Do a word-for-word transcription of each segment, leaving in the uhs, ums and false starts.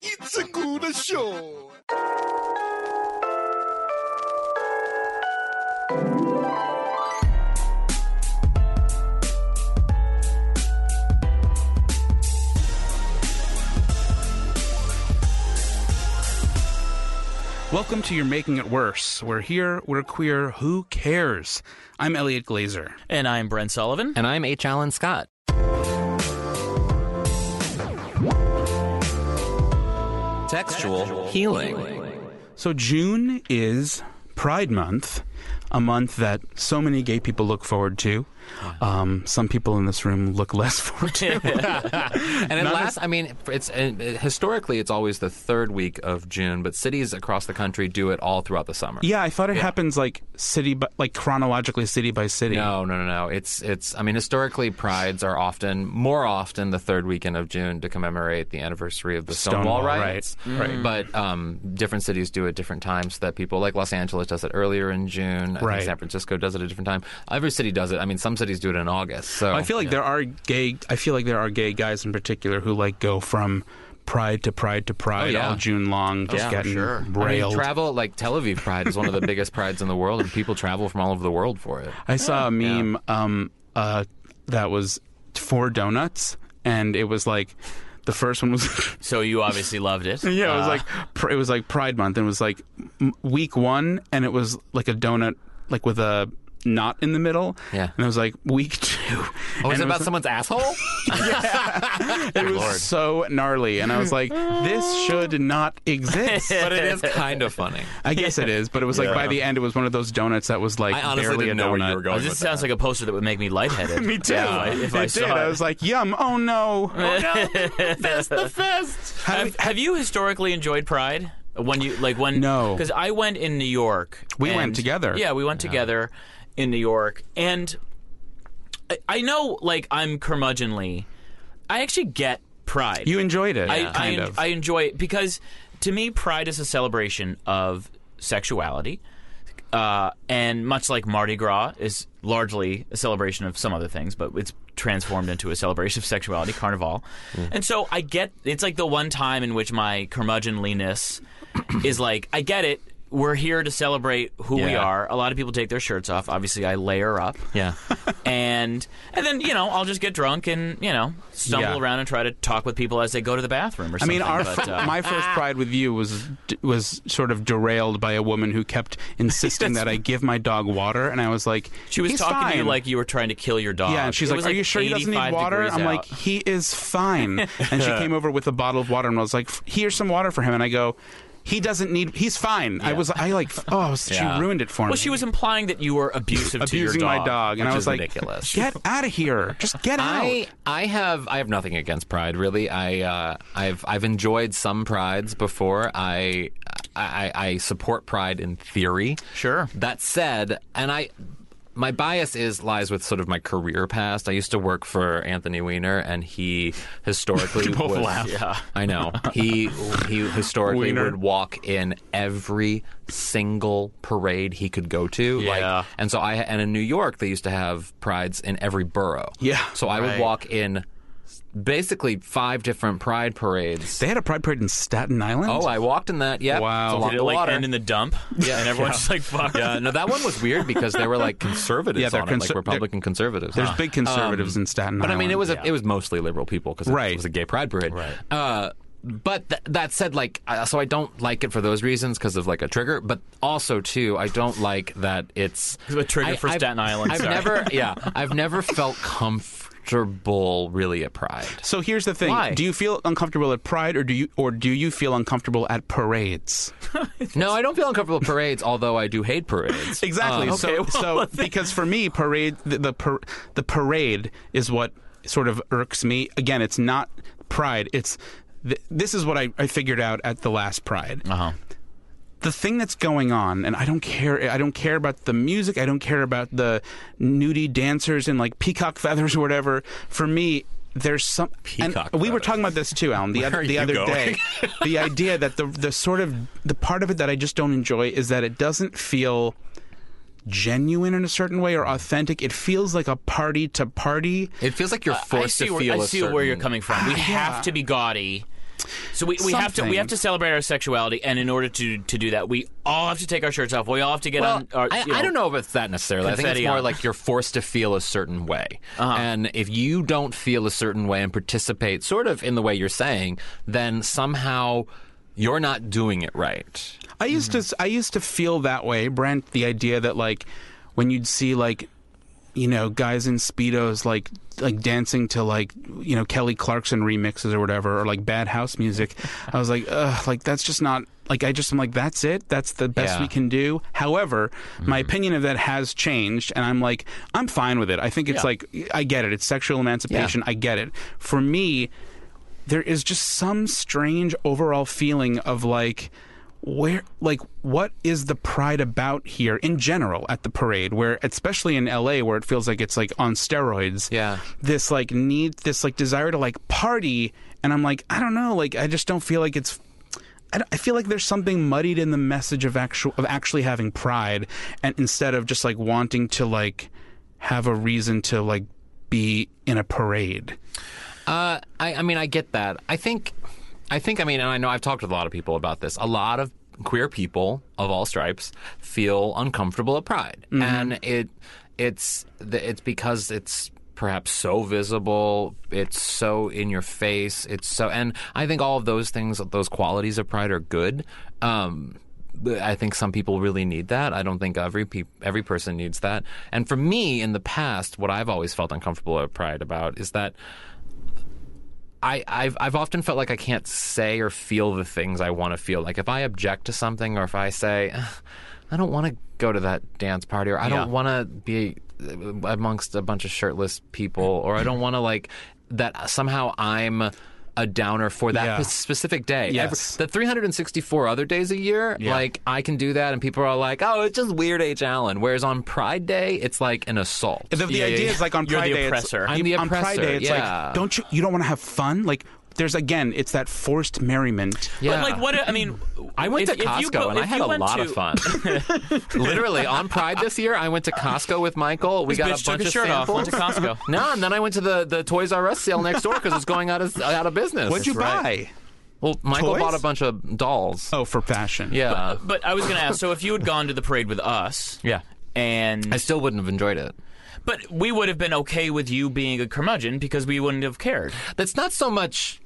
It's a good show. Welcome to You're Making It Worse. We're here, we're queer, who cares? I'm Elliot Glazer. And I'm Brent Sullivan. And I'm H. Allen Scott. Textual healing. So June is Pride Month, a month that so many gay people look forward to. Um, some people in this room look less forward to. And it lasts, I mean, it's it, historically, it's always the third week of June, but cities across the country do it all throughout the summer. Yeah, I thought it yeah. happens like city, by, like chronologically city by city. No, no, no, no. It's, it's, I mean, historically, Prides are often, more often, the third weekend of June to commemorate the anniversary of the Stonewall, Stonewall riots. Right. right. Mm. But um, different cities do it different times so that people, like Los Angeles does it earlier in June. I right. think San Francisco does it at a different time. Every city does it. I mean, some cities do it in August. So I feel like yeah. there are gay. I feel like there are gay guys in particular who like go from Pride to Pride to Pride oh, yeah. all June long, just yeah, getting sure. railed. I mean, travel, like Tel Aviv Pride is one of the biggest prides in the world, and people travel from all over the world for it. I saw a meme yeah. um, uh, that was four donuts, and it was like. The first one was... So you obviously loved it. Yeah, it was, uh, like, it was like Pride Month. And it was like week one, and it was like a donut like with a knot in the middle. Yeah. And it was like week two. Oh, was it, it about was, someone's asshole? Yeah. It was Lord. so gnarly. And I was like, this should not exist. But it is kind of funny. I guess it is. But it was like yeah. by the end, it was one of those donuts that was like I barely a know donut. Where you were going oh, this sounds that. like a poster that would make me lightheaded. Me too. Yeah, if I, saw it. I was like, yum. Oh, no. Oh, no. Fist, the fist. Have, we, have you historically enjoyed Pride? When you like when no because I went in New York. We and, went together. Yeah, we went yeah. together in New York, and I, I know like I'm curmudgeonly. I actually get Pride. You enjoyed it, I, kind I, of. I enjoy it because to me, Pride is a celebration of sexuality, uh, and much like Mardi Gras is largely a celebration of some other things, but it's transformed into a celebration of sexuality, Carnival, mm. and so I get it's like the one time in which my curmudgeonliness. is like, I get it. We're here to celebrate who yeah. we are. A lot of people take their shirts off. Obviously, I layer up. Yeah. and and then, you know, I'll just get drunk and, you know, stumble yeah. around and try to talk with people as they go to the bathroom or something. I mean, our but, uh, my first Pride with you was was sort of derailed by a woman who kept insisting that I give my dog water. And I was like, she was he's talking fine. to you like you were trying to kill your dog. Yeah, and she's like, like, are you sure he doesn't need water? I'm out. like, he is fine. And she came over with a bottle of water and I was like, here's some water for him. And I go... He doesn't need... He's fine. Yeah. I was... I like... Oh, she yeah. ruined it for me. Well, she was implying that you were abusive to your dog. Abusing my dog. And I was like... ridiculous. Get out of here. Just get I, out. I have... I have nothing against Pride, really. I, uh, I've I've enjoyed some Prides before. I, I I support Pride in theory. Sure. That said, and I... My bias is lies with sort of my career past. I used to work for Anthony Weiner, and he historically both was, laugh. Yeah. I know. He he historically Weiner. would walk in every single parade he could go to. Yeah. Like, and so I and in New York they used to have prides in every borough. Yeah. So I right. would walk in basically five different pride parades. They had a pride parade in Staten Island? Oh, I walked in that, yeah. Wow. Did it, like, water. end in the dump? Yeah. And everyone's yeah. just like, fuck. Yeah. No, that one was weird because they were, like, conservatives yeah, on it, conser- like Republican conservatives. There's huh. big conservatives um, in Staten but, Island. But, I mean, it was a, yeah. it was mostly liberal people because right. it was a gay pride parade. Right. Uh, but th- that said, like, uh, so I don't like it for those reasons because of, like, a trigger. But also, too, I don't like that it's... a trigger I, for I've, Staten Island. I've sorry. never, yeah, I've never felt comfortable. Comfortable, really, at Pride. So here's the thing: Why? Do you feel uncomfortable at Pride, or do you, or do you feel uncomfortable at parades? No, I don't feel uncomfortable at parades. Although I do hate parades. Exactly. Uh, okay, so, well, so because for me, parade the the, par- the parade is what sort of irks me. Again, it's not Pride. It's th- this is what I, I figured out at the last Pride. Uh huh. The thing that's going on, and I don't care. I don't care about the music. I don't care about the nudie dancers and like peacock feathers or whatever. For me, there's some. Peacock. And we were talking about this too, Alan, the other the other going? day. The idea that the the sort of the part of it that I just don't enjoy is that it doesn't feel genuine in a certain way or authentic. It feels like a party to party. It feels like you're forced uh, to where, feel. I a see certain... where you're coming from. We yeah. have to be gaudy. So we, we have to we have to celebrate our sexuality, and in order to, to do that, we all have to take our shirts off. We all have to get well, on. Our, I, you know, I don't know if it's that necessarily. I think it's more on. Like you're forced to feel a certain way, uh-huh. and if you don't feel a certain way and participate sort of in the way you're saying, then somehow you're not doing it right. I used mm-hmm. to I used to feel that way, Brent. The idea that like when you'd see like. You know, guys in Speedos like like dancing to like you know Kelly Clarkson remixes or whatever, or like bad house music. I was like, ugh, like that's just not like I just I'm like that's it. That's the best yeah. we can do. However, mm-hmm. my opinion of that has changed, and I'm like I'm fine with it. I think it's yeah. like I get it. It's sexual emancipation. Yeah. I get it. For me, there is just some strange overall feeling of like. Where, like, what is the pride about here in general at the parade? Where, especially in L A, where it feels like it's like on steroids. Yeah, this like need, this like desire to like party, and I'm like, I don't know, like I just don't feel like it's. I, I feel like there's something muddied in the message of actual of actually having pride, and instead of just like wanting to like have a reason to like be in a parade. Uh, I, I mean, I get that. I think. I think, I mean, and I know I've talked with a lot of people about this. A lot of queer people of all stripes feel uncomfortable at Pride. Mm-hmm. And it it's it's because it's perhaps so visible, it's so in your face, it's so... And I think all of those things, those qualities of Pride are good. Um, I think some people really need that. I don't think every pe- every person needs that. And for me, in the past, what I've always felt uncomfortable at Pride about is that... I, I've I've often felt like I can't say or feel the things I want to feel. Like if I object to something, or if I say, I don't want to go to that dance party, or I yeah. don't want to be amongst a bunch of shirtless people, or I don't want to like that. Somehow I'm a downer for that yeah. specific day. Yes. Every, the three hundred sixty-four other days a year, yeah. like I can do that, and people are like, "Oh, it's just weird, H. Allen." Whereas on Pride Day, it's like an assault. The, the yeah, idea yeah. is like on Pride You're the Day, oppressor. It's, I'm the oppressor. On Pride Day, it's yeah. like, don't you? You don't want to have fun, like. There's, again, it's that forced merriment. Yeah. But, like, what, I mean... I went if, to Costco, go, and I had a lot to... of fun. Literally, on Pride this year, I went to Costco with Michael. We this got a bunch of shirt off. Went to Costco. No, and then I went to the, the Toys R Us sale next door because it's going out of, out of business. What'd you right. buy? Well, Michael Toys? bought a bunch of dolls. Oh, for fashion. Yeah. But, but I was going to ask, so if you had gone to the parade with us... Yeah. And... I still wouldn't have enjoyed it. But we would have been okay with you being a curmudgeon because we wouldn't have cared. That's not so much...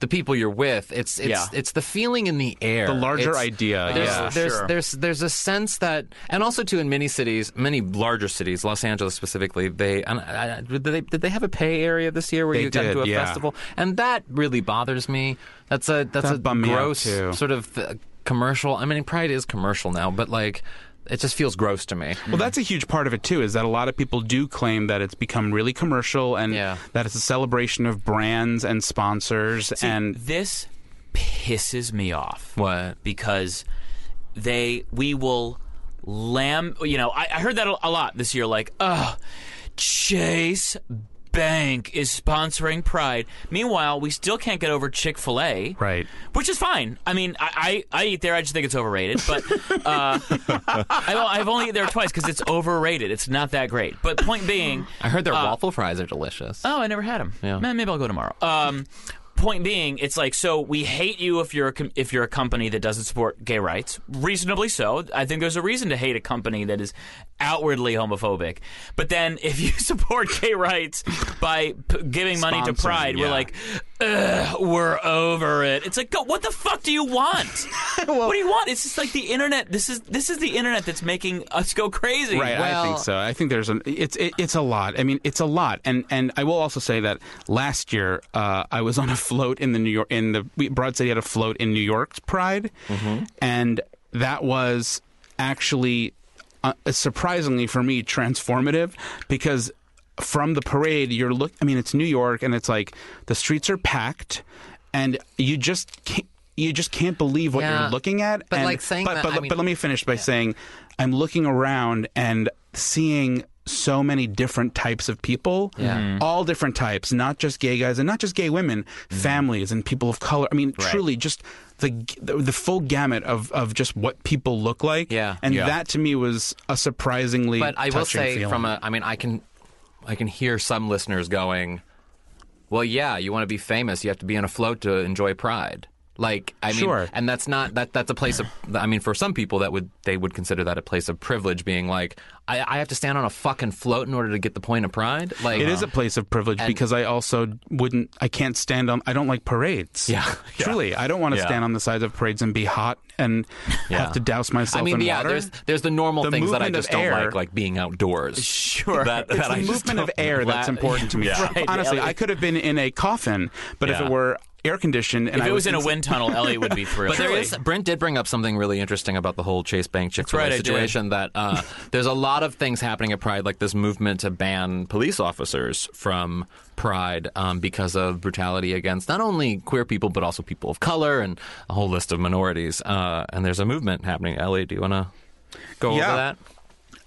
the people you're with, it's it's yeah. it's the feeling in the air. The larger it's, idea. There's, yeah, there's, sure. there's, there's a sense that, and also too in many cities, many larger cities, Los Angeles specifically, they, and I, did they did they have a pay area this year where they you did, come to a yeah. festival? And that really bothers me. That's a that's that a gross sort of th- commercial. I mean, Pride is commercial now, but like. It just feels gross to me. Well, that's a huge part of it, too, is that a lot of people do claim that it's become really commercial and yeah. that it's a celebration of brands and sponsors. See, and this pisses me off. What? Because they, we will lamb, you know, I, I heard that a lot this year, like, oh, Chase Bank is sponsoring Pride. Meanwhile, we still can't get over Chick-fil-A. Right. Which is fine. I mean, I, I, I eat there. I just think it's overrated. But uh, I, I've only eaten there twice because it's overrated. It's not that great. But point being... I heard their uh, waffle fries are delicious. Oh, I never had them. Yeah. Man, maybe I'll go tomorrow. Um, point being, it's like, so we hate you if you're a com- if you're a company that doesn't support gay rights. Reasonably so. I think there's a reason to hate a company that is outwardly homophobic. But then if you support gay rights by p- giving Sponsoring, money to Pride, yeah. we're like, ugh, we're over it. It's like, what the fuck do you want? well, what do you want? It's just like the internet. This is this is the internet that's making us go crazy. Right. Well, I think so. I think there's an. It's it, it's a lot. I mean, it's a lot. And and I will also say that last year uh, I was on a. float in the New York in the we, Broad City had a float in New York's Pride, mm-hmm. and that was actually uh, surprisingly for me transformative because from the parade you're look. I mean, it's New York and it's like the streets are packed, and you just can't, you just can't believe what yeah. you're looking at. But and, like saying but, that, but, I mean, but let me finish by yeah. saying I'm looking around and seeing. So many different types of people, yeah. all different types, not just gay guys and not just gay women, mm. families and people of color. I mean, right. truly just the the full gamut of, of just what people look like. Yeah. And yeah. that to me was a surprisingly touching feeling. But I will say feeling. from a, I mean, I can, I can hear some listeners going, well, yeah, you want to be famous, you have to be on a float to enjoy Pride. Like, I mean, sure. And that's not that that's a place of, I mean, for some people that would, they would consider that a place of privilege, being like, I, I have to stand on a fucking float in order to get the point of Pride. Like, it is a place of privilege, and, because I also wouldn't, I can't stand on, I don't like parades. Yeah. yeah. Truly. I don't want to yeah. stand on the sides of parades and be hot and yeah. have to douse myself in water. I mean, in yeah, water. There's, there's the normal the things that I just don't air, like, like being outdoors. Sure. That, that it's that the I movement of air la- that's important to me. yeah. right, Honestly, yeah. I could have been in a coffin, but yeah. if it were air conditioned, and if I it was, was in a wind tunnel, Elliot would be thrilled. But there is, Brent did bring up something really interesting about the whole Chase Bank Chick-fil-A right, situation. That uh, there's a lot of things happening at Pride, like this movement to ban police officers from Pride um, because of brutality against not only queer people but also people of color and a whole list of minorities. Uh, and there's a movement happening. Elliot, do you want to go yeah. over that?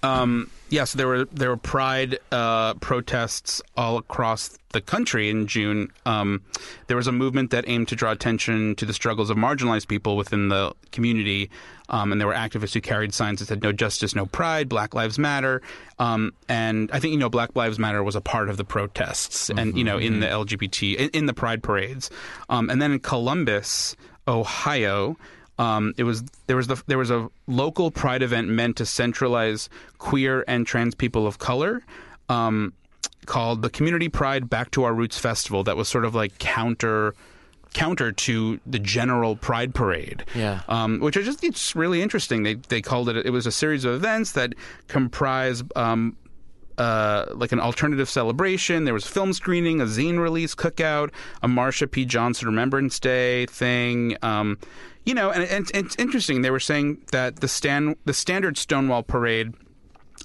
Um, yeah, so there were there were Pride uh, protests all across the country in June. Um, there was a movement that aimed to draw attention to the struggles of marginalized people within the community, um, and there were activists who carried signs that said "No Justice, No Pride," "Black Lives Matter," um, and I think you know Black Lives Matter was a part of the protests, mm-hmm. and you know in the L G B T in, in the Pride parades, um, and then in Columbus, Ohio. Um, it was there was the, there was a local Pride event meant to centralize queer and trans people of color, um, called the Community Pride Back to Our Roots Festival. That was sort of like counter counter to the general Pride parade. Yeah, um, which I just it's really interesting. They they called it. It was a series of events that comprise. Um, Uh, like an alternative celebration. There was film screening, a zine release cookout, a Marsha P. Johnson Remembrance Day thing. Um, you know, and, and, and it's interesting. They were saying that the stand, the standard Stonewall parade,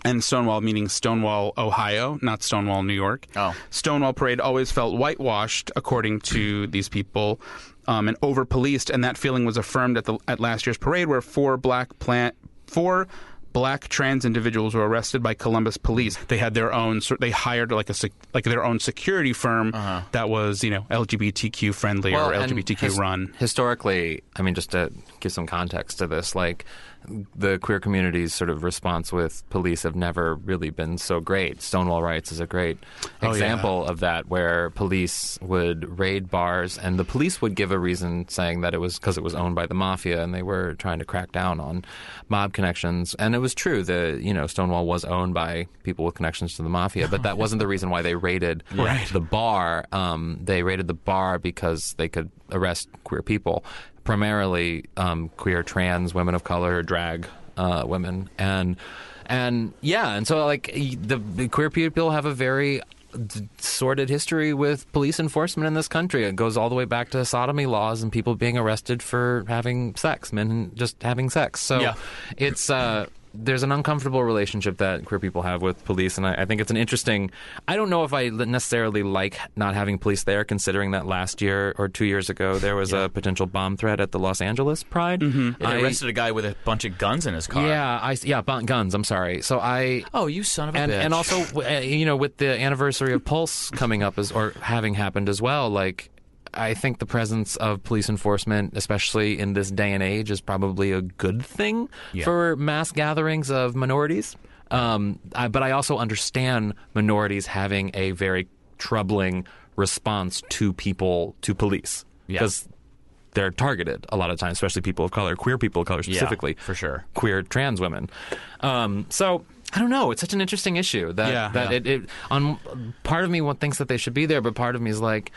and Stonewall meaning Stonewall, Ohio, not Stonewall, New York. Oh. Stonewall parade always felt whitewashed, according to these people, um, and over-policed, and that feeling was affirmed at the at last year's parade, where four black plant four. Black trans individuals were arrested by Columbus police. They had their own. They hired like a like their own security firm uh-huh. that was, you know, L G B T Q friendly well, or L G B T Q his, run. Historically, I mean, just to give some context to this, like the queer community's sort of response with police have never really been so great. Stonewall Riots is a great example oh, yeah. of that, where police would raid bars, and the police would give a reason saying that it was because it was owned by the mafia, and they were trying to crack down on mob connections. And it was true that, you know, Stonewall was owned by people with connections to the mafia, but that wasn't the reason why they raided right. the bar. Um, they raided the bar because they could arrest queer people, primarily um, queer trans women of color, drag uh, women. And, and yeah, and so, like, the, the queer people have a very sordid history with police enforcement in this country. It goes all the way back to sodomy laws and people being arrested for having sex, men just having sex. So yeah. it's... Uh, There's an uncomfortable relationship that queer people have with police, and I, I think it's an interesting... I don't know if I necessarily like not having police there, considering that last year or two years ago there was yeah. a potential bomb threat at the Los Angeles Pride. Mm-hmm. They arrested a guy with a bunch of guns in his car. Yeah, I, yeah, guns, I'm sorry. So I... Oh, you son of a and, bitch. And also, you know, with the anniversary of Pulse coming up, as, or having happened as well, like... I think the presence of police enforcement, especially in this day and age, is probably a good thing yeah. for mass gatherings of minorities. Um, I, but I also understand minorities having a very troubling response to people, to police. Because yeah. they're targeted a lot of times, especially people of color, queer people of color specifically. Yeah, for sure. Queer trans women. Um, so... I don't know. It's such an interesting issue that yeah, that yeah. it, it on part of me one thinks that they should be there, but part of me is like,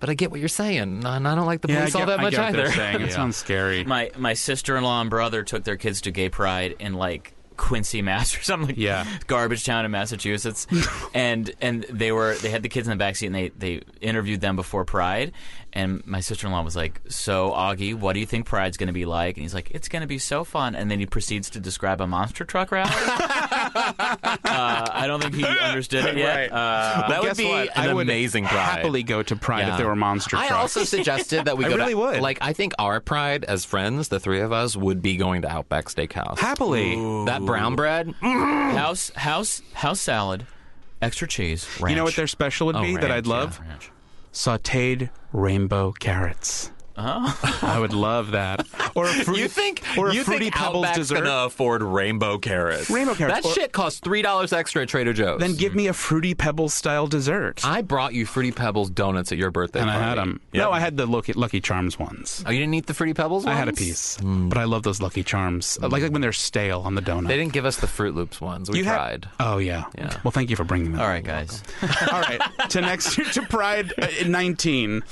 but I get what you're saying, and I don't like the police yeah, all get, that much I get what either. They're saying. It yeah. sounds scary. My my sister-in-law and brother took their kids to Gay Pride in like Quincy, Mass, or something like yeah. garbage town in Massachusetts, and and they were they had the kids in the backseat, and they they interviewed them before Pride, and my sister-in-law was like, "So Augie, what do you think Pride's going to be like?" And he's like, "It's going to be so fun," and then he proceeds to describe a monster truck rally. uh, I don't think he understood it yet. Right. Uh, that would be what? an I would amazing Pride. Happily go to Pride yeah. if there were monster trucks. I also suggested that we. go I really to, would. Like, I think our Pride as friends, the three of us, would be going to Outback Steakhouse happily. Ooh. That. Brown bread, house house house salad, extra cheese, ranch. You know what their special would be oh, ranch, that I'd love? Yeah, sautéed rainbow carrots. Oh. I would love that. or a fruity, you think or a you fruity think pebbles Outback's dessert gonna afford rainbow carrots? Rainbow carrots. That or, shit costs three dollars extra at Trader Joe's. Then give me a Fruity Pebbles style dessert. I brought you Fruity Pebbles donuts at your birthday and party. I had them. Yep. No, I had the Lucky, Lucky Charms ones. Oh, you didn't eat the Fruity Pebbles ones? I had a piece, mm. but I love those Lucky Charms. Mm. Like, like when they're stale on the donut. They didn't give us the Fruit Loops ones. We you tried. Had, oh yeah. Yeah. Well, thank you for bringing them. All right, guys. All right. To next year, to Pride uh, nineteen.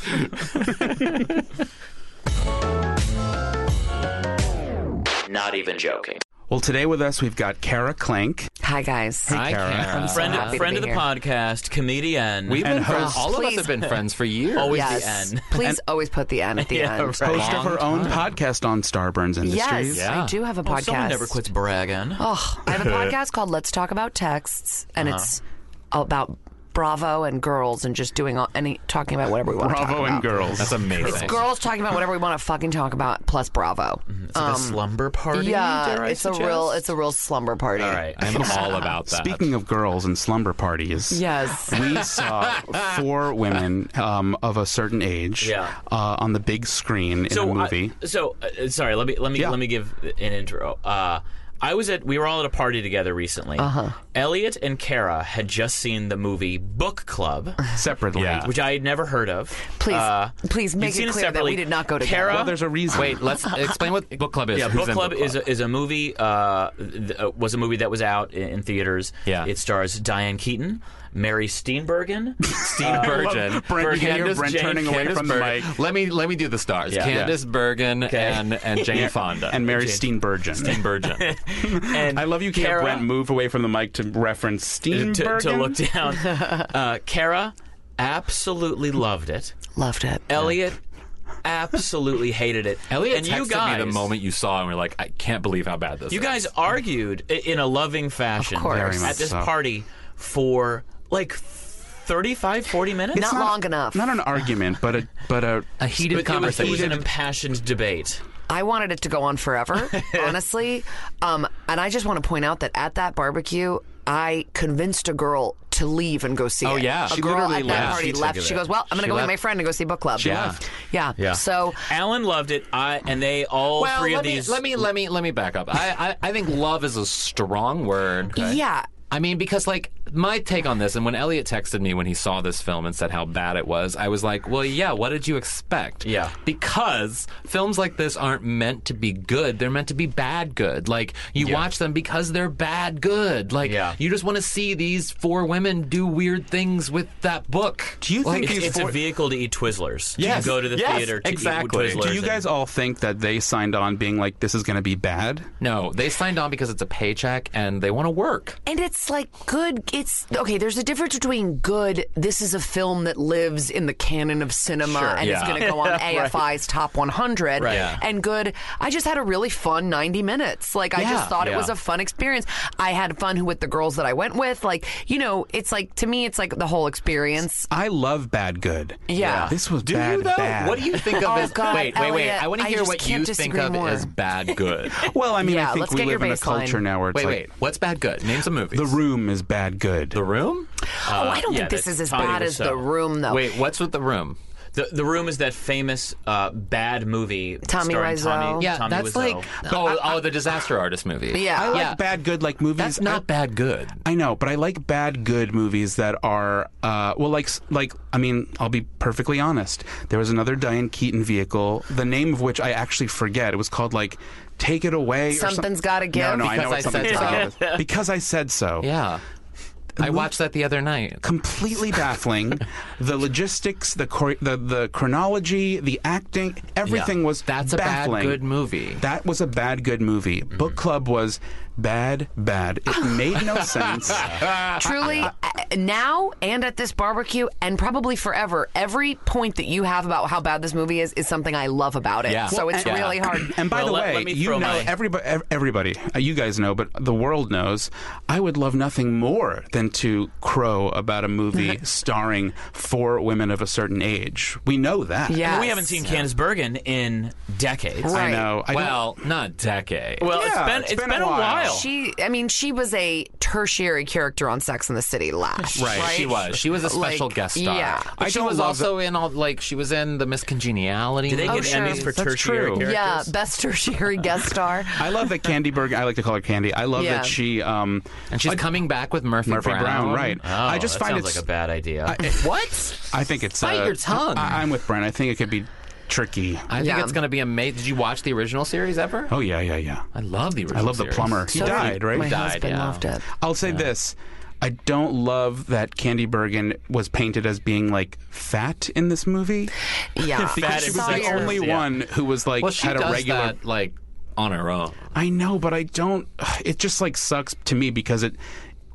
Not even joking. Well, today with us, we've got Kara Clank. Hi, guys. Hey, Hi, Kara. Kara. I'm so friend happy friend to be of the here. Podcast, comedian. We've been friends. All Please. Of us have been friends for years. Always yes. the N. Please and always put the N at the yeah, end. Right. Host Long of her time. Own podcast on Starburns Industries. Yes, yeah. I do have a podcast. Oh, someone never quits bragging. Oh, I have a podcast called Let's Talk About Texts, and uh-huh. it's about Bravo and girls and just doing all, any talking about whatever we want Bravo to talk about. Bravo and girls. That's amazing. It's girls talking about whatever we want to fucking talk about plus Bravo. Mm-hmm. It's like um, a slumber party. Yeah, it's suggest? a real it's a real slumber party. All right. I'm all about that. Speaking of girls and slumber parties. Yes. We saw four women um, of a certain age yeah. uh, on the big screen in so, a movie. Uh, so uh, sorry, let me let me yeah. let me give an intro. Uh I was at, we were all at a party together recently. Uh-huh. Elliot and Kara had just seen the movie Book Club. Separately. Yeah. Which I had never heard of. Please, uh, please make it clear it that we did not go together. Kara, well, there's a reason. Wait, let's explain what Book Club is. Yeah, Book Club, Book Club is a, is a movie, uh, th- uh, was a movie that was out in, in theaters. Yeah. It stars Diane Keaton, Mary Steenburgen, Steenburgen, uh, Brent, Candace, Brent Jane, turning Candace away from Bergen. The mic. Let me let me do the stars. Yeah. Candace yeah. Bergen okay. and, and Jane Fonda and Mary Jane. Steenburgen. Steenburgen. And I love you. Can't Brent move away from the mic to reference Steenburgen to, to look down. Uh, Kara absolutely loved it. Loved it. Elliot. Yeah. Absolutely hated it. Elliot and texted you guys, me the moment you saw it, and we were like, I can't believe how bad this you is. You guys argued in a loving fashion of course. Very much at this so. Party for like thirty-five, forty minutes? Not, not long enough. Not an argument, but a but a, a heated conversation. It was an impassioned debate. I wanted it to go on forever, honestly. Um, and I just want to point out that at that barbecue, I convinced a girl to leave and go see oh, it. Oh, yeah. A she girl literally at that left. Party she left. She goes, well, I'm going to go left. With my friend and go see Book Club. She yeah. left. Yeah. yeah. So Alan loved it, I and they all well, three of me, these... Well, let me, let me, let me back up. I, I, I think love is a strong word. Okay. Yeah. I mean, because, like, my take on this, and when Elliot texted me when he saw this film and said how bad it was, I was like, well, yeah, what did you expect? Yeah. Because films like this aren't meant to be good. They're meant to be bad good. Like, you yeah. watch them because they're bad good. Like, yeah. you just want to see these four women do weird things with that book. Do you think like, these It's four... a vehicle to eat Twizzlers. Yes. To go to the yes, theater to exactly. eat Twizzlers. Do you guys and... all think that they signed on being like, this is going to be bad? No. They signed on because it's a paycheck and they want to work. And it's It's like good. It's okay. There's a difference between good. This is a film that lives in the canon of cinema sure, and yeah. it's going to go on A F I's right. top one hundred. Right. Yeah. And good. I just had a really fun ninety minutes. Like yeah. I just thought yeah. it was a fun experience. I had fun with the girls that I went with. Like you know, it's like to me, it's like the whole experience. I love bad good. Yeah. yeah. This was do bad. You though? Bad. What do you think of oh, as? God, wait, Elliot, wait, wait. I want to hear what you think of more. As bad good. Well, I mean, yeah, I think we live in a culture now where it's wait, like, wait. What's bad good? Name some movies. The Room is bad good. The Room? Uh, oh, I don't yeah, think this is as bad as so. The Room, though. Wait, what's with The Room? The, the Room is that famous uh, bad movie. Tommy Wiseau. Tommy, yeah, Tommy that's Wiseau. Like... Oh, I, I, oh, the Disaster Artist movie. Yeah. I like yeah. bad good, like, movies... That's not I, bad good. I know, but I like bad good movies that are... Uh, well, like, like, I mean, I'll be perfectly honest. There was another Diane Keaton vehicle, the name of which I actually forget. It was called, like... Take it away. Something's got to give. No, no, I know something's got to give. Because I said so. Yeah. I watched that the other night. Completely baffling. The logistics, the chor- the the chronology, the acting, everything yeah. was That's baffling. That's a bad, good movie. That was a bad, good movie. Mm-hmm. Book Club was bad, bad. It made no sense. Truly, now and at this barbecue and probably forever, every point that you have about how bad this movie is is something I love about it. Yeah. So well, it's and, really yeah. hard. And by well, the way, let, let you know, my... everybody, everybody uh, you guys know, but the world knows, I would love nothing more than and to crow about a movie starring four women of a certain age. We know that. Yeah, well, we haven't seen Candace Bergen in decades. Right. I know. I well, don't... not decades. Well, yeah, it's been it's, it's been, been a while. while. She, I mean, she was a tertiary character on Sex and the City last. Right. right. She was. She was a special like, guest star. Yeah. I she was also it. in all like she was in the Miss Congeniality. Did they get Emmys for tertiary characters? Yeah, best tertiary guest star. I love that Candy Bergen. I like to call her Candy. I love yeah. that she um and she's I, coming back with Murphy, Murphy Brown. Brown. Right. Oh, I just that find it like a bad idea. I, it, what? I think it's bite uh, your tongue. I, I'm with Brent. I think it could be tricky. I yeah. think it's going to be amazing. Did you watch the original series ever? Oh yeah, yeah, yeah. I love the original. I love series. The plumber. He so died, right? My he died. Husband yeah. loved it. I'll say yeah. this. I don't love that Candy Bergen was painted as being like fat in this movie. Yeah, because she was the yours. only yeah. one who was like well, she had does a regular that, like on her own. I know, but I don't. It just like sucks to me because it.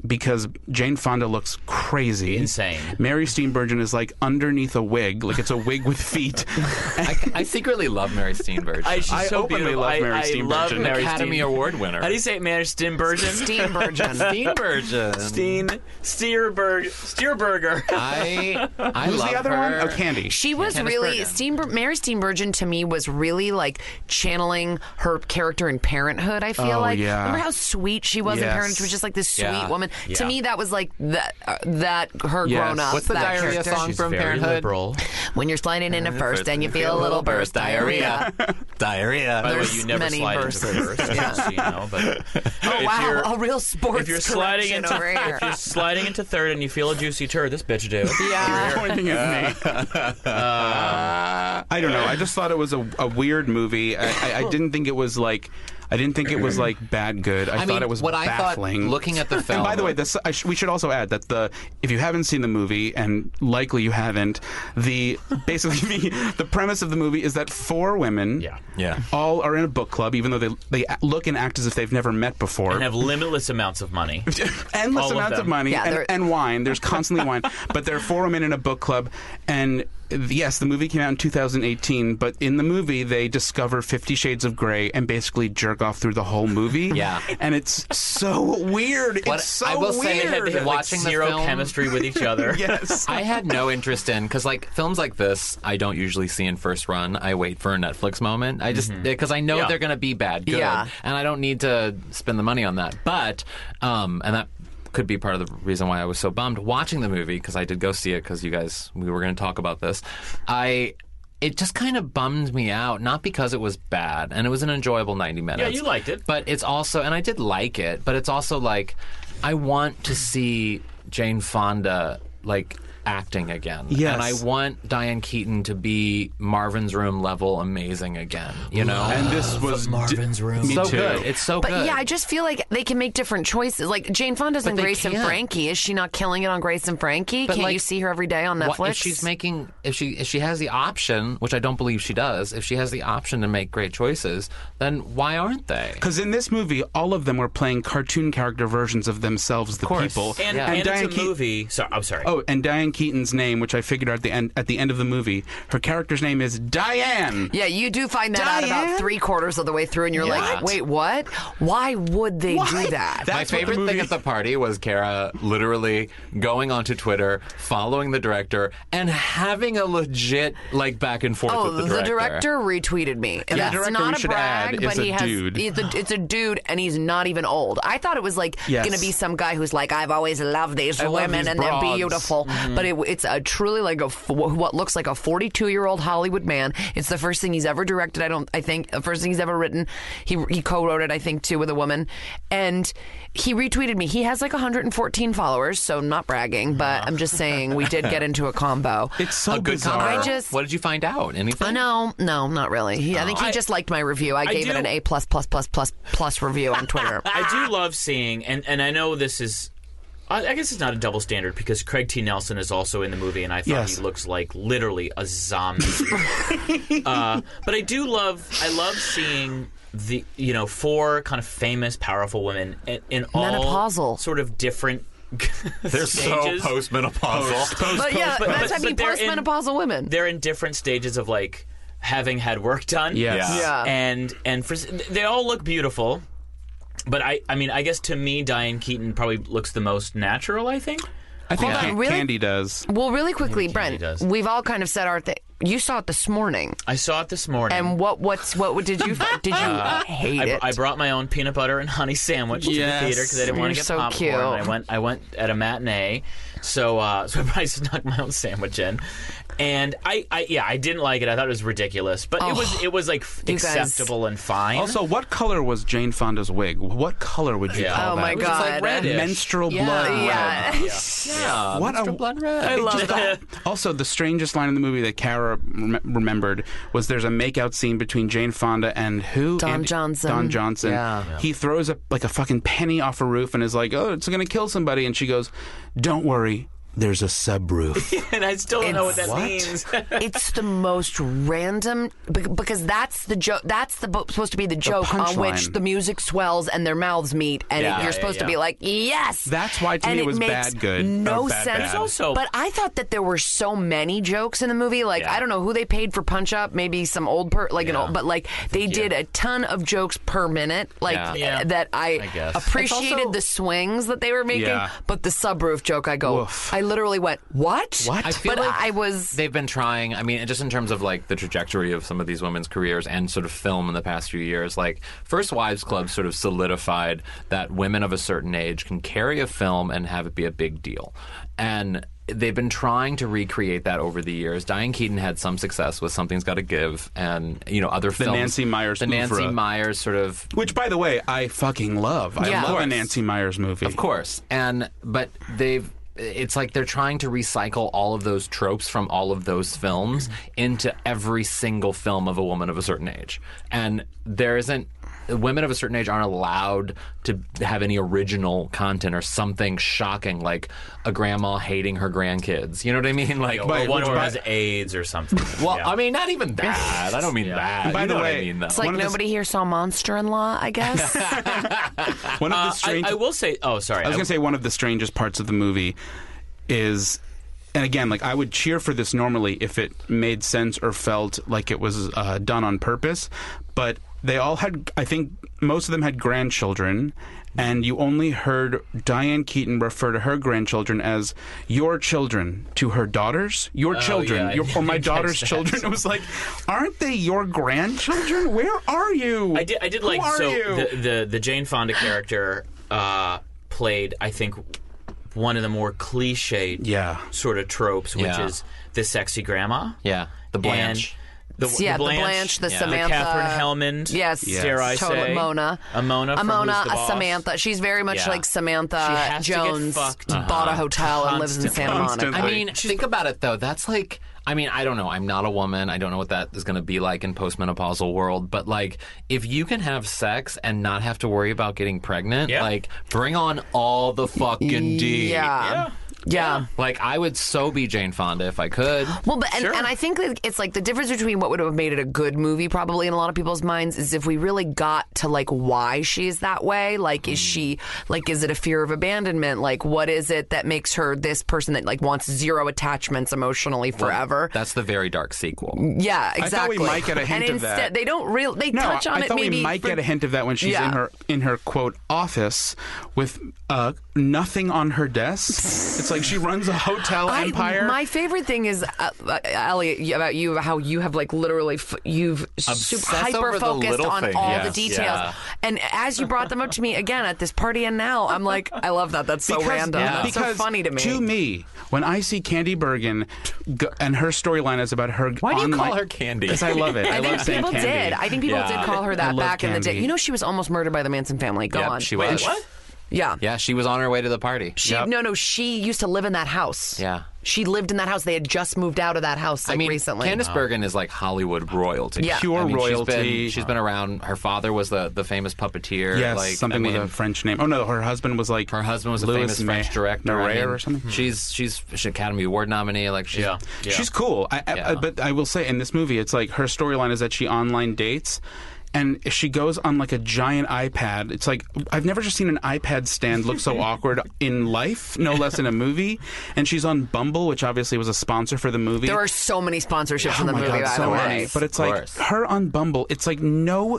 Because Jane Fonda looks crazy. Insane. Mary Steenburgen is like underneath a wig. Like it's a wig with feet. I, I secretly love Mary Steenburgen. I, she's I so openly beautiful. love Mary I, Steenburgen. I love an Mary Academy Steen... Award winner. How do you say it, Mary Steenburgen? Steenburgen. Steenburgen. Steen. Steerberg. Steerberger. I, I Who's love the other her. one? Oh, Candy. She was Candace really, Steenbur- Mary Steenburgen to me was really like channeling her character in Parenthood, I feel oh, like. Yeah. Remember how sweet she was yes. in Parenthood? She was just like this sweet yeah. woman. Yeah. To me, that was like that. Uh, that her yes. grown up. What's the that diarrhea character? song She's from Parenthood? Liberal. When you're sliding in a first and you feel a little burst, diarrhea, diarrhea. By the way, you never slide bursts. into burst. yeah. so you know, but oh wow, a real sports. If you're sliding into over here. if you're sliding into third and you feel a juicy turd, this bitch do. Yeah. Pointing at me. Uh, I don't know. I just thought it was a, a weird movie. I, I, I didn't think it was like. I didn't think it was like bad good. I, I thought mean, it was what baffling. I thought looking at the film. And by the way, this, I sh- we should also add that the if you haven't seen the movie, and likely you haven't, the basically the, the premise of the movie is that four women, yeah. Yeah. all are in a book club, even though they they look and act as if they've never met before, and have limitless amounts of money, endless all amounts of, of money, yeah, and, and wine. There's constantly wine, but there are four women in a book club, and. Yes, the movie came out in two thousand eighteen, but in the movie they discover Fifty Shades of Grey and basically jerk off through the whole movie. Yeah, and it's so weird. What, it's so I will weird. Say, it had, had watching like zero the film, chemistry with each other. Yes, I had no interest in because like films like this, I don't usually see in first run. I wait for a Netflix moment. I just because mm-hmm. I know yeah. they're going to be bad, good, yeah. and I don't need to spend the money on that. But um, and that. could be part of the reason why I was so bummed watching the movie, because I did go see it because you guys, we were going to talk about this. I, it just kind of bummed me out, not because it was bad, and it was an enjoyable ninety minutes. Yeah, you liked it. But it's also, and I did like it, but it's also like, I want to see Jane Fonda, like, acting again. Yes. And I want Diane Keaton to be Marvin's Room level amazing again. You know? Love and this was Marvin's d- Room. So good. It's so but good. But yeah, I just feel like they can make different choices. Like Jane Fonda's in Grace can't. and Frankie. Is she not killing it on Grace and Frankie? But Can't like, you see her every day on Netflix? What, if she's making if she if she has the option, which I don't believe she does, if she has the option to make great choices, then why aren't they? Because in this movie, all of them were playing cartoon character versions of themselves, the of people. And, yeah. and, and, and Diane it's a Ke- movie. Sorry, I'm sorry. Oh, and Diane Keaton's name, which I figured out at the end at the end of the movie, her character's name is Diane. Yeah, you do find that Diane? out about three quarters of the way through, and you're yeah. like, wait, what? Why would they what? do that? That's My favorite movie... thing at the party was Kara literally going onto Twitter, following the director, and having a legit like back and forth oh, with the director. The director retweeted me. And yeah. that's not a brag, but he has dude. He's a, it's a dude, and he's not even old. I thought it was like yes. going to be some guy who's like, I've always loved these I women, these and broads. They're beautiful. Mm-hmm. But It, it's a truly like a what looks like a forty-two-year-old Hollywood man. It's the first thing he's ever directed. I don't. I think the first thing he's ever written. He he co-wrote it, I think, too, with a woman. And he retweeted me. He has like one hundred fourteen followers, so I'm not bragging, but I'm just saying we did get into a combo. It's so a good bizarre. Combo. I just, what did you find out? Anything? Uh, no, no, not really. He, oh, I think he I, just liked my review. I, I gave do, it an A plus plus plus plus plus review on Twitter. I do love seeing, and and I know this is. I guess it's not a double standard because Craig T. Nelson is also in the movie, and I thought yes. he looks like literally a zombie. uh, but I do love, I love seeing the you know four kind of famous, powerful women in, in all sort of different. They're stages. so postmenopausal, post, post, but yeah, post, that's but, I mean postmenopausal in, women. They're in different stages of like having had work done, yes. yeah, and and for, they all look beautiful. But I, I mean, I guess to me, Diane Keaton probably looks the most natural, I think. I think yeah. really, Candy does. Well, really quickly, Brent, does. We've all kind of said our thing. You saw it this morning. I saw it this morning. And what? What's? What did you? Did you uh, hate I, it? I brought my own peanut butter and honey sandwich yes. to the theater because I didn't want to get so popcorn. Cute. I went. I went at a matinee, so uh, so I probably snuck my own sandwich in. And I, I, yeah, I didn't like it. I thought it was ridiculous, but oh, it was, it was like acceptable guys. And fine. Also, what color was Jane Fonda's wig? What color would you yeah. call oh that? Oh my god, it was like reddish. Menstrual yeah. blood yeah. red. Yeah, yeah. yeah. What menstrual a, blood red. I love that. Also, the strangest line in the movie that Cara rem- remembered was there's a makeout scene between Jane Fonda and who? Don and, Johnson. Don Johnson. Yeah. Yeah. He throws a like a fucking penny off a roof and is like, "Oh, it's gonna kill somebody," and she goes, "Don't worry. There's a subroof." And I still don't it's, know what that what? means. It's the most random, because that's the joke. That's the bo- supposed to be the joke the on which the music swells and their mouths meet, and yeah, it, you're yeah, supposed yeah. to be like, yes. That's why to and me it was bad good. No bad, sense. Bad. Also, but I thought that there were so many jokes in the movie. Like yeah. I don't know who they paid for Punch Up. Maybe some old per like yeah. an old, but like they yeah. did a ton of jokes per minute. Like yeah. Yeah. that I, I appreciated also, the swings that they were making, yeah. but the subroof joke, I go. Oof. I literally went, what? What? I feel but like I was... They've been trying, I mean, just in terms of, like, the trajectory of some of these women's careers and sort of film in the past few years, like, First Wives Club sort of solidified that women of a certain age can carry a film and have it be a big deal. And they've been trying to recreate that over the years. Diane Keaton had some success with Something's Gotta Give and, you know, other films. The Nancy Meyers The Nancy Mufra. Meyers sort of... Which, by the way, I fucking love. Yeah. I love the Nancy Meyers movie. Of course. And, but they've... It's like they're trying to recycle all of those tropes from all of those films into every single film of a woman of a certain age. And there isn't... Women of a certain age aren't allowed to have any original content or something shocking like a grandma hating her grandkids. You know what I mean? Like by, one who has AIDS or something. Well, yeah. I mean, not even that. I don't mean yeah. that. By you the know way, what I mean, though. It's like nobody the... here saw Monster-in-Law, I guess. One of the strange... uh, I, I will say... Oh, sorry. I was I... going to say one of the strangest parts of the movie is... And again, like I would cheer for this normally if it made sense or felt like it was uh, done on purpose, but... They all had, I think most of them had grandchildren, and you only heard Diane Keaton refer to her grandchildren as your children to her daughters, your oh, children, yeah. your, or my daughter's children. It was like, aren't they your grandchildren? Where are you? I did, I did like, Who are so you? The, the, the Jane Fonda character uh, played, I think, one of the more cliched yeah. sort of tropes, which yeah. is the sexy grandma. Yeah, the Blanche. And The, yeah, the Blanche, the, Blanche, the yeah. Samantha. The Catherine Hellman. Yes. yes. Dare I totally. say. Mona. Amona from Amona, Who's the Boss? Samantha. She's very much yeah. like Samantha she has Jones. To get fucked. Uh-huh. Bought a hotel Constantly. and lives in Santa Monica. Constantly. I mean, She's... think about it, though. That's like... I mean, I don't know. I'm not a woman. I don't know what that is going to be like in postmenopausal world. But, like, if you can have sex and not have to worry about getting pregnant, yeah. like, bring on all the fucking D. Yeah. yeah. Yeah. yeah. Like, I would so be Jane Fonda if I could. Well, but and, sure. and I think it's like the difference between what would have made it a good movie probably in a lot of people's minds is if we really got to, like, why she is that way. Like, is she, like, is it a fear of abandonment? Like, what is it that makes her this person that, like, wants zero attachments emotionally forever? Well, that's the very dark sequel. Yeah, exactly. I thought we might get a hint and of instead, that. They don't really, they no, touch on I, I it maybe. I thought we might for, get a hint of that when she's yeah. in her, in her, quote, office with uh, nothing on her desk. It's like she runs a hotel I, empire. My favorite thing is, uh, uh, Elliot, about you, how you have like literally, f- you've hyper focused on thing. all yes. the details. Yeah. And as you brought them up to me again at this party and now, I'm like, I love that. That's so because, random. Yeah. That's because so funny to me. To me, when I see Candy Bergen go, and her storyline is about her. Why do you online, call her Candy? Because I love it. I, I think love people Candy. did. I think people yeah. did call her that back Candy. in the day. You know, she was almost murdered by the Manson family. Go yep, on. She was. What? Yeah. Yeah, she was on her way to the party. She, yep. No, no, she used to live in that house. Yeah. She lived in that house. They had just moved out of that house like, I mean, recently. Candace oh. Bergen is like Hollywood royalty. Yeah. Pure I mean, royalty. She's been, she's been around. Her father was the, the famous puppeteer. Yes, like, something I mean, with a French name. Oh, no, her husband was like... Her husband was Louis a famous May- French director. I mean, or something. She's she's an Academy Award nominee. Like she's, yeah. yeah. She's cool. I, I, yeah. I, but I will say in this movie, it's like her storyline is that she online dates. And she goes on like a giant iPad. It's like, I've never just seen an iPad stand look so awkward in life, no less in a movie. And she's on Bumble, which obviously was a sponsor for the movie. There are so many sponsorships oh in the movie, God, by so the way. Many. But it's like her on Bumble, it's like no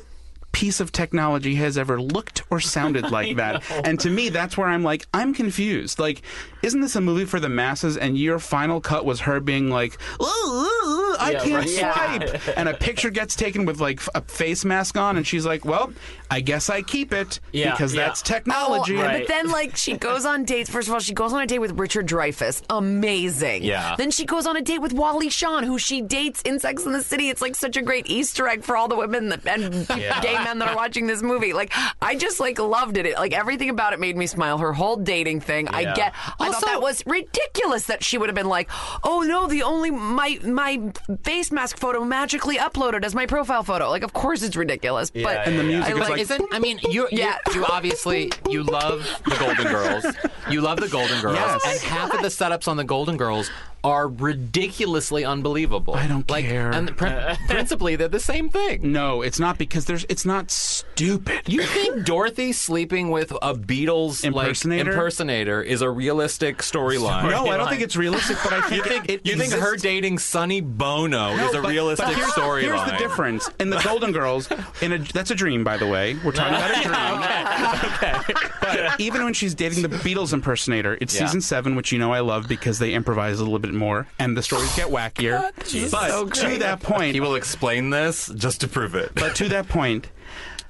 piece of technology has ever looked or sounded like that. Know. And to me, that's where I'm like, I'm confused. Like, isn't this a movie for the masses? And your final cut was her being like, ooh, ooh, ooh, I yeah, can't right. swipe. Yeah. And a picture gets taken with like a face mask on, and she's like, well, I guess I keep it yeah, because yeah. that's technology. Oh, right. But then like she goes on dates. First of all, she goes on a date with Richard Dreyfuss. Amazing. Yeah. Then she goes on a date with Wally Shawn, who she dates in Sex and the City. It's like such a great Easter egg for all the women that, and yeah. gay men that are watching this movie. Like, I just like loved it. it. Like, everything about it made me smile. Her whole dating thing. Yeah. I get. Also, I thought that was ridiculous that she would have been like, oh no, the only my my face mask photo magically uploaded as my profile photo. Like, of course it's ridiculous. Yeah, but and the music I is like, like isn't, I mean, you yeah. you, you obviously you love the Golden Girls. You love the Golden Girls. Yes. Oh, and half of the setups on the Golden Girls are ridiculously unbelievable. I don't like, care. And pr- principally, they're the same thing. No, it's not because there's. It's not stupid. You think Dorothy sleeping with a Beatles impersonator, like, impersonator is a realistic storyline? No, I don't think it's realistic. But I think you think, it, it you think her dating Sonny Bono no, is a but, realistic but here's, storyline. Here's the difference in the Golden Girls. In a, that's a dream, by the way. We're talking about a dream. Okay. Okay. But even when she's dating the Beatles impersonator, it's yeah. season seven, which you know I love because they improvise a little bit more, and the stories get wackier. God, geez, but so to that point... He will explain this just to prove it. But to that point,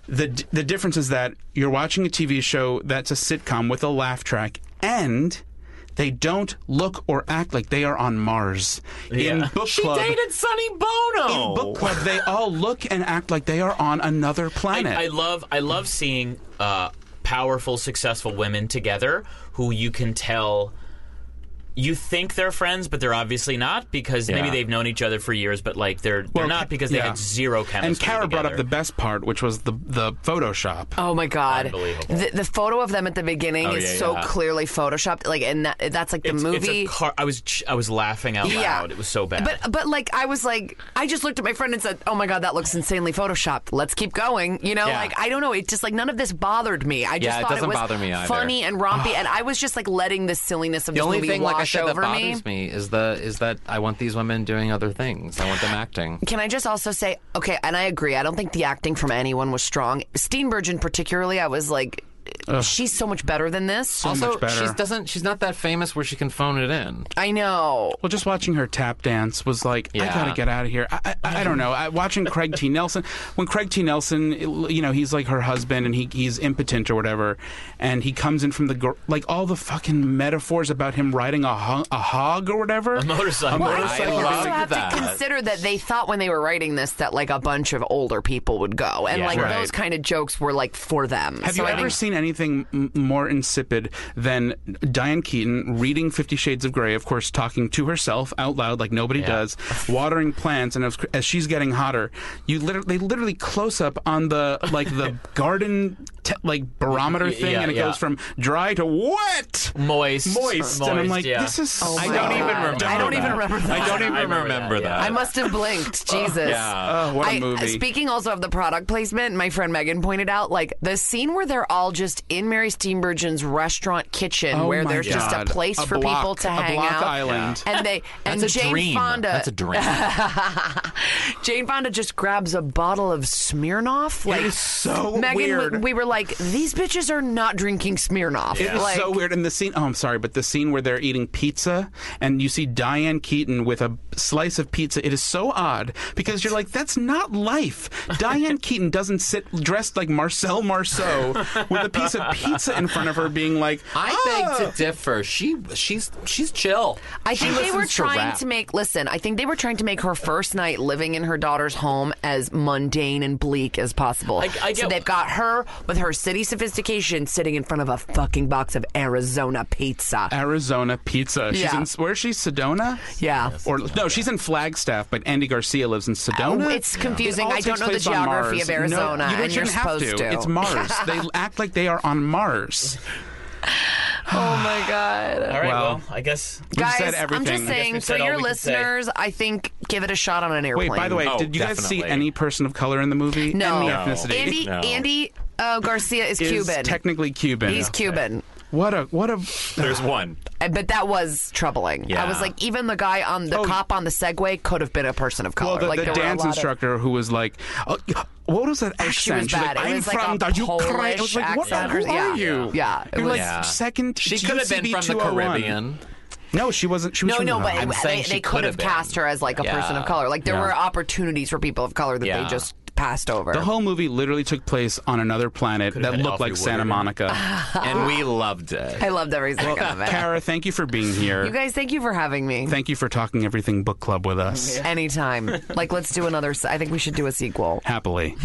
the the difference is that you're watching a T V show that's a sitcom with a laugh track, and... they don't look or act like they are on Mars. Yeah. In Book Club... She dated Sonny Bono! In Book Club, they all look and act like they are on another planet. I, I love I love seeing uh, powerful, successful women together who you can tell... You think they're friends, but they're obviously not, because yeah. maybe they've known each other for years, but like they're they're well, not because they yeah. had zero chemistry. And Cara together. Brought up the best part, which was the the Photoshop. Oh my God, unbelievable! The, the photo of them at the beginning oh, is yeah, so yeah. clearly photoshopped. Like, and that, that's like the it's, movie. It's a car- I was I was laughing out yeah. loud. It was so bad. But but like I was like I just looked at my friend and said, "Oh my God, that looks insanely photoshopped. Let's keep going." You know, yeah. like I don't know. It just like none of this bothered me. I just yeah, thought it, it was funny and rompy, and I was just like letting the silliness of the this only movie thing, like, I said, that bothers me. me is the is that I want these women doing other things. I want them acting. Can I just also say, okay, and I agree, I don't think the acting from anyone was strong. Steenburgen particularly, I was like, ugh. She's so much better than this. So also, much better. She's doesn't. She's not that famous where she can phone it in. I know. Well, just watching her tap dance was like, yeah. I gotta get out of here. I, I, I don't know. I, watching Craig T. Nelson, when Craig T. Nelson, you know, he's like her husband, and he he's impotent or whatever, and he comes in from the like all the fucking metaphors about him riding a, ho- a hog or whatever, a motorcycle. Well, a motorcycle. I also like have that. to consider that they thought when they were writing this that like a bunch of older people would go, and yeah. like right. those kind of jokes were like for them. Have so you I ever think- seen any? Anything m- more insipid than Diane Keaton reading Fifty Shades of Grey, of course, talking to herself out loud like nobody yeah. does, watering plants, and as, as she's getting hotter, you literally they literally close up on the like the garden te- like barometer thing, yeah, and it yeah. goes from dry to wet, moist, moist, moist and I'm like, yeah. this is. Oh I, don't even remember I don't even remember. That. I don't even I remember, remember that. that. I must have blinked. Jesus. Oh, yeah. oh, what a I, movie. Speaking also of the product placement, my friend Megan pointed out, like the scene where they're all just. in Mary Steenburgen's restaurant kitchen, oh where there's God. just a place a for block, people to hang block out, island. and they and That's Jane a dream. Fonda. That's a dream. Jane Fonda just grabs a bottle of Smirnoff. Like, it is so Megan, weird. We, we were like, these bitches are not drinking Smirnoff. Yeah. It was like, so weird. And the scene. Oh, I'm sorry, but the scene where they're eating pizza and you see Diane Keaton with a slice of pizza. It is so odd because you're like, that's not life. Diane Keaton doesn't sit dressed like Marcel Marceau with a pizza. piece of pizza in front of her being like, I oh. beg to differ. She she's she's chill. I think they were trying to, to make listen, I think they were trying to make her first night living in her daughter's home as mundane and bleak as possible. I, I so they've got her with her city sophistication sitting in front of a fucking box of Arizona pizza. Arizona pizza. She's yeah. in, where is she? Sedona? Yeah. yeah or no, she's in Flagstaff, but Andy Garcia lives in Sedona. Oh, it's confusing. It I don't know the geography of Arizona. No, you and you're supposed have to. to. It's Mars. They act like they are on Mars. Oh my God. All right, well, well I guess guys, said everything. I'm just saying, so your listeners, I think give it a shot on an airplane. Wait, by the way, oh, did you definitely. guys see any person of color in the movie? No. Any no. ethnicity? Andy, no. Andy uh, Garcia is, is Cuban. Technically Cuban. He's okay. Cuban. What a what a. There's one. But that was troubling. Yeah. I was like, even the guy on the oh. cop on the Segway could have been a person of color. Well, the, like, the dance instructor of... who was like, oh, what was that accent? She was bad. Like, I'm was from. Like are you crying? I was like, what are yeah. you? Yeah, yeah. You're like yeah. second. She could have been from the Caribbean. No, she wasn't. She was no, no, but it, they, they could have cast her as like a yeah. person of color. Like there yeah. were opportunities for people of color that yeah. they just passed over. The whole movie literally took place on another planet that looked like Santa Monica, and we loved it. I loved every second well, of it. Kara, thank you for being here. You guys, thank you for having me. Thank you for talking everything book club with us. Yeah. Anytime. Like, let's do another. I think we should do a sequel. Happily.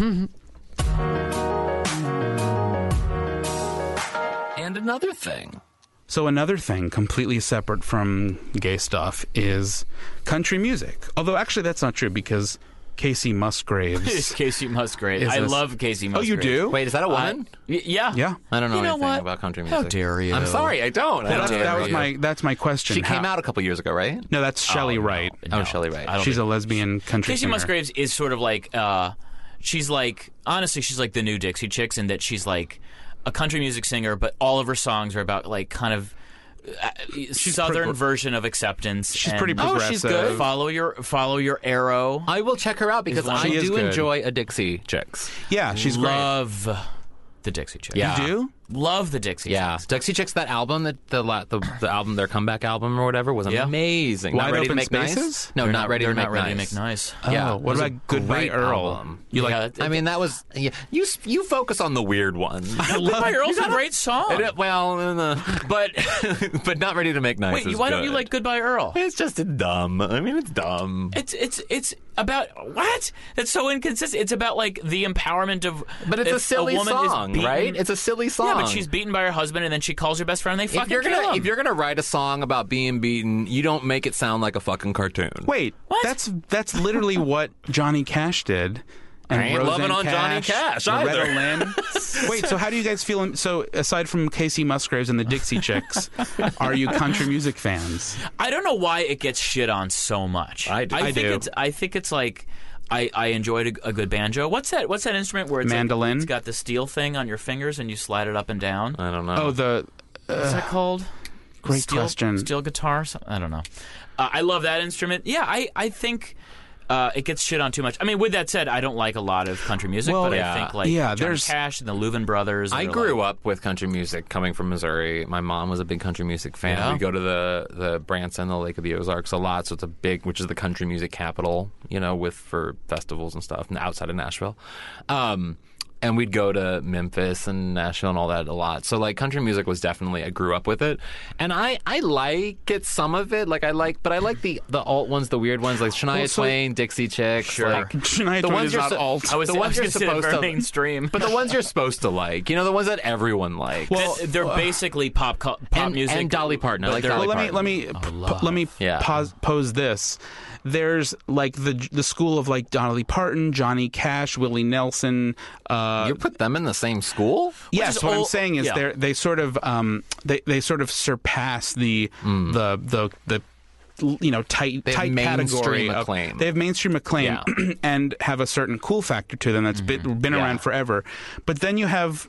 And another thing. So another thing completely separate from gay stuff is country music. Although, actually, that's not true because Casey Musgraves. Casey Musgraves. I this... love Casey Musgraves. Oh, you do? Wait, is that a woman? Uh, y- yeah. Yeah. I don't know you know anything what? about country music. How dare you? I'm sorry, I don't. Well, I don't that, that was my, that's my question. She How... came out a couple years ago, right? No, that's Shelley oh, Wright. No. Oh, no. Shelley Wright. She's a lesbian country Casey singer. Musgraves is sort of like, uh, she's like, honestly, she's like the new Dixie Chicks in that she's like, a country music singer, but all of her songs are about like kind of uh, southern pretty, version of acceptance. She's and, pretty progressive. Oh, she's good. Follow your follow your arrow. I will check her out because I do good. enjoy a Dixie Chicks. Yeah, she's love great. the Dixie Chicks. Yeah. You do love the Dixie yeah. Chicks. Yeah, Dixie Chicks. That album, that the the, the the album, their comeback album or whatever, was yeah. amazing. Wide not ready open to make spaces? Nice. No, not, not ready. They're to not make ready nice. to make nice. Oh, yeah. What about Goodbye Earl? Album. You yeah, like? It, I mean, that was yeah. You you focus on the weird ones. No, Goodbye Earl's a great song. It, well, uh, but but not ready to make nice. Wait, is why good. don't you like Goodbye Earl? It's just dumb. I mean, it's dumb. It's it's it's about what? It's so inconsistent. It's about like the empowerment of. But it's, it's a silly a song, right? It's a silly song. Yeah, but she's beaten by her husband, and then she calls her best friend, and they fucking if you're kill gonna, him. If you're going to write a song about being beaten, you don't make it sound like a fucking cartoon. Wait, what? that's that's literally what Johnny Cash did. And I ain't loving on Johnny Cash either. Lynn. Wait, so how do you guys feel? So aside from Casey Musgraves and the Dixie Chicks, are you country music fans? I don't know why it gets shit on so much. I do. I, I think do. It's, I think it's like... I, I enjoyed a, a good banjo. What's that? What's that instrument where it's mandolin? Like, it's got the steel thing on your fingers and you slide it up and down. I don't know. Oh, the uh, what's that called? Great steel, question. Steel guitar. I don't know. Uh, I love that instrument. Yeah, I I think uh, it gets shit on too much. I mean, with that said, I don't like a lot of country music, well, but yeah. I think like yeah, Johnny Cash and the Leuven Brothers. I grew like, up with country music coming from Missouri. My mom was a big country music fan. Yeah. We go to the the Branson, the Lake of the Ozarks a lot, so it's a big, which is the country music capital, you know, with for festivals and stuff outside of Nashville. Um, and we'd go to Memphis and Nashville and all that a lot. So like country music was definitely, I grew up with it. And I, I like it, some of it. Like I like, but I like the, the alt ones, the weird ones, like Shania well, so, Twain, Dixie Chicks. Sure. Like, Shania Twain is not alt. I was, the ones I was you're supposed to mainstream. But the ones you're supposed to like. You know, the ones that everyone likes. Well, they're uh, basically pop pop and, music. And Dolly Parton. I like Dolly well, Parton. Let me, let me, oh, p- let me yeah. pause, pose this. There's like the the school of like Dolly Parton, Johnny Cash, Willie Nelson. Uh, you put them in the same school? Yes. What old, I'm saying is yeah. they they sort of um they, they sort of surpass the mm. the the the you know tight they tight category of acclaim. They have mainstream acclaim yeah. and have a certain cool factor to them that's mm-hmm. been, been yeah. around forever. But then you have.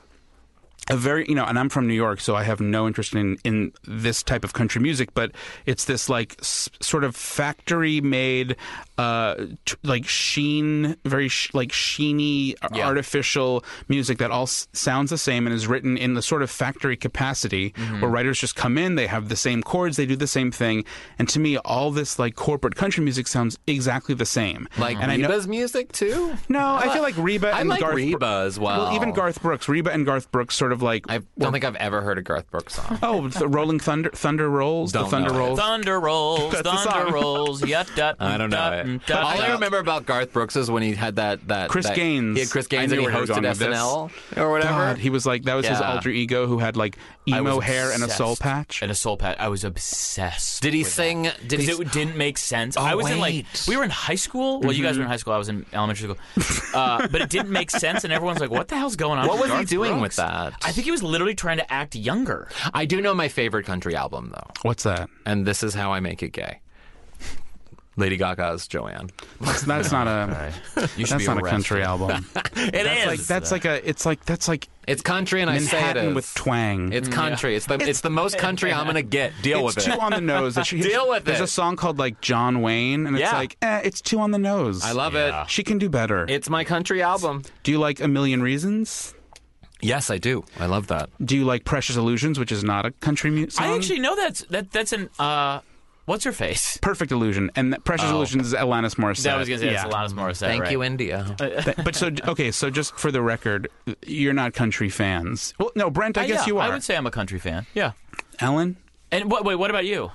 A very, you know, and I'm from New York, so I have no interest in, in this type of country music, but it's this, like, s- sort of factory-made, uh, t- like, sheen, very, sh- like, sheeny, yeah. artificial music that all s- sounds the same and is written in the sort of factory capacity mm-hmm. where writers just come in, they have the same chords, they do the same thing, and to me, all this, like, corporate country music sounds exactly the same. Like and Reba's I know- music, too? No, I, I feel like Reba I and like Garth... I like Reba as well. Well, even Garth Brooks. Reba and Garth Brooks sort of like I don't well, think I've ever heard a Garth Brooks song. Oh, the Rolling Thunder, Thunder Rolls, don't the Thunder Rolls, Thunder Rolls, Thunder Rolls. Yep, that I don't know. It. But all I remember about Garth Brooks is when he had that that Chris that, Gaines. He had Chris Gaines and he hosted S N L or whatever. God, he was like that was yeah. his alter ego who had like emo hair and a soul patch and a soul patch. I was obsessed. Did he with sing? That. Did he? It didn't make sense. Oh, I was wait. in like we were in high school. Well, mm-hmm. you guys were in high school. I was in elementary school. Uh, but it didn't make sense, and everyone's like, "What the hell's going on?" What was Garth he doing Brooks? With that? I think he was literally trying to act younger. I do know my favorite country album, though. What's that? And This Is How I Make It Gay. Lady Gaga's Joanne. That's, that's no, not a. Right. You that's not arrested. A country album. It that's is. Like, that's that. Like a. It's like that's like. It's country, and Manhattan I say it is. with twang. It's country. Yeah. It's the. It's, it's the most country I'm gonna get. Deal it's with it. It's too on the nose. That she, Deal with there's it. There's a song called like John Wayne, and it's yeah. like eh, it's too on the nose. I love yeah. it. She can do better. It's my country album. Do you like A Million Reasons? Yes, I do. I love that. Do you like Precious Illusions, which is not a country music song? I actually know that's that. That's an. Uh, What's her face? Perfect Illusion. And Precious oh. Illusions is Alanis Morissette. That was going to say yeah. it's Alanis Morissette. Thank right. you, India. But so, okay, so just for the record, you're not country fans. Well, no, Brent, I uh, guess yeah, you are. I would say I'm a country fan. Yeah. Ellen? And what, wait, what about you?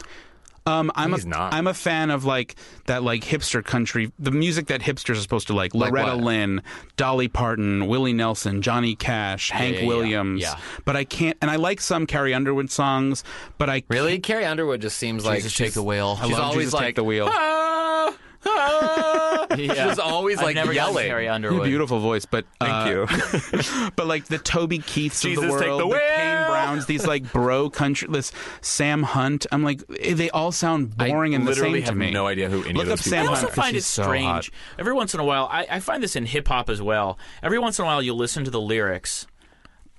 Um, I'm He's a, not. I'm a fan of like that like hipster country, the music that hipsters are supposed to like. like Loretta what? Lynn, Dolly Parton, Willie Nelson, Johnny Cash, Hank yeah, yeah, Williams. Yeah, yeah. But I can't, and I like some Carrie Underwood songs, but I really Carrie Underwood just seems Jesus like she's, take the wheel. She's always Jesus like take the wheel. Ah, ah. yeah. She's always like yelling. Carrie Underwood, beautiful voice, but uh, thank you. But like the Toby Keiths Jesus, of the world, take the wheel. The Kane Browns, these like bro country, this Sam Hunt. I'm like, they all sound boring I and the same to me. I literally have no idea who any Look of those people are. I also Hunt, find it strange. So every once in a while, I, I find this in hip hop as well. Every once in a while, you listen to the lyrics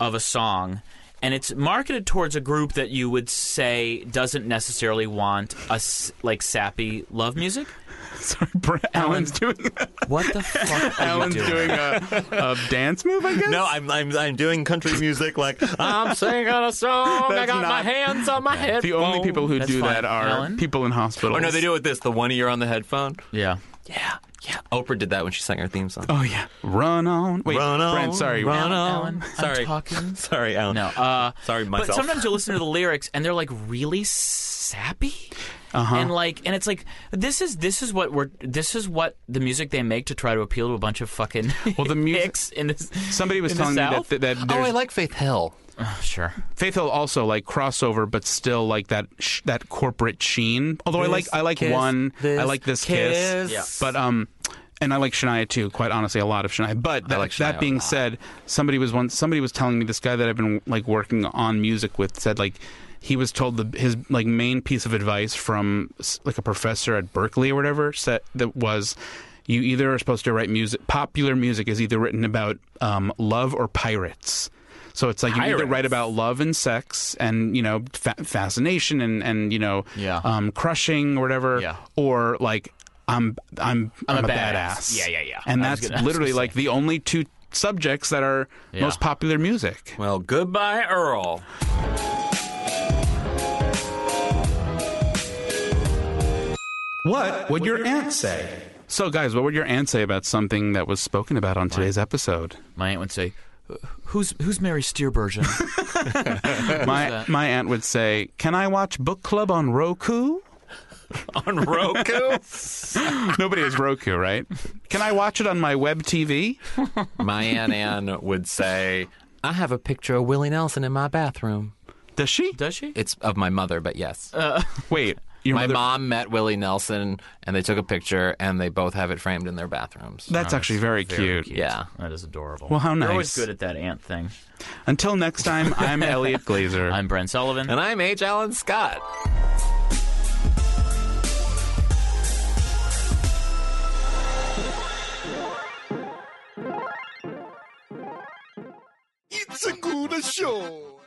of a song, and it's marketed towards a group that you would say doesn't necessarily want a like sappy love music. Sorry, Brent, Alan's doing a, what the fuck? Are Alan's you doing, doing a, a dance move, I guess. No, I'm I'm I'm doing country music. Like I'm singing a song. That's I got not, my hands on my yeah. headphones. The only people who That's do fine. That are Alan? People in hospitals. Oh no, they do it with this. The one ear on the headphone. Yeah, yeah, yeah. Oprah did that when she sang her theme song. Oh yeah, run on. Wait, run on. Brent, sorry, run Alan, on. Alan, sorry, I'm talking. sorry, Alan. No, uh, sorry myself. But sometimes you listen to the lyrics and they're like really sappy. Uh-huh. And like, and it's like this is this is what we're this is what the music they make to try to appeal to a bunch of fucking well the music in this. Somebody was telling me that, that that oh I like Faith Hill. Oh, sure. Faith Hill also like crossover, but still like that sh- that corporate sheen. Although this I like I like kiss, one I like this kiss, kiss. Yeah. But um. And I like Shania too, quite honestly, a lot of Shania. But that, like Shania that being said, somebody was once somebody was telling me this guy that I've been like working on music with said like he was told the, his like main piece of advice from like a professor at Berkeley or whatever said that was you either are supposed to write music. Popular music is either written about um, love or pirates. So it's like you Pirates. Either write about love and sex and, you know, fa- fascination and, and you know, yeah. um, crushing or whatever, yeah. or like. I'm I'm I'm, I'm a, a badass. badass. Yeah, yeah, yeah. And I that's gonna, literally like the only two subjects that are yeah. most popular music. Well, goodbye, Earl. What would your aunt say? So, guys, what would your aunt say about something that was spoken about on today's episode? My aunt would say, "Who's who's Mary Steenburgen?" my my aunt would say, "Can I watch Book Club on Roku?" On Roku? Nobody has Roku, right? Can I watch it on my web T V? My Aunt Ann would say, I have a picture of Willie Nelson in my bathroom. Does she? Does she? It's of my mother, but yes. Uh, Wait. Your my mother... mom met Willie Nelson, and they took a picture, and they both have it framed in their bathrooms. That's oh, actually very, very cute. cute. Yeah. That is adorable. Well, how nice. You're always good at that aunt thing. Until next time, I'm Elliot Glazer. I'm Brent Sullivan. And I'm H. Allen Scott. It's a good show.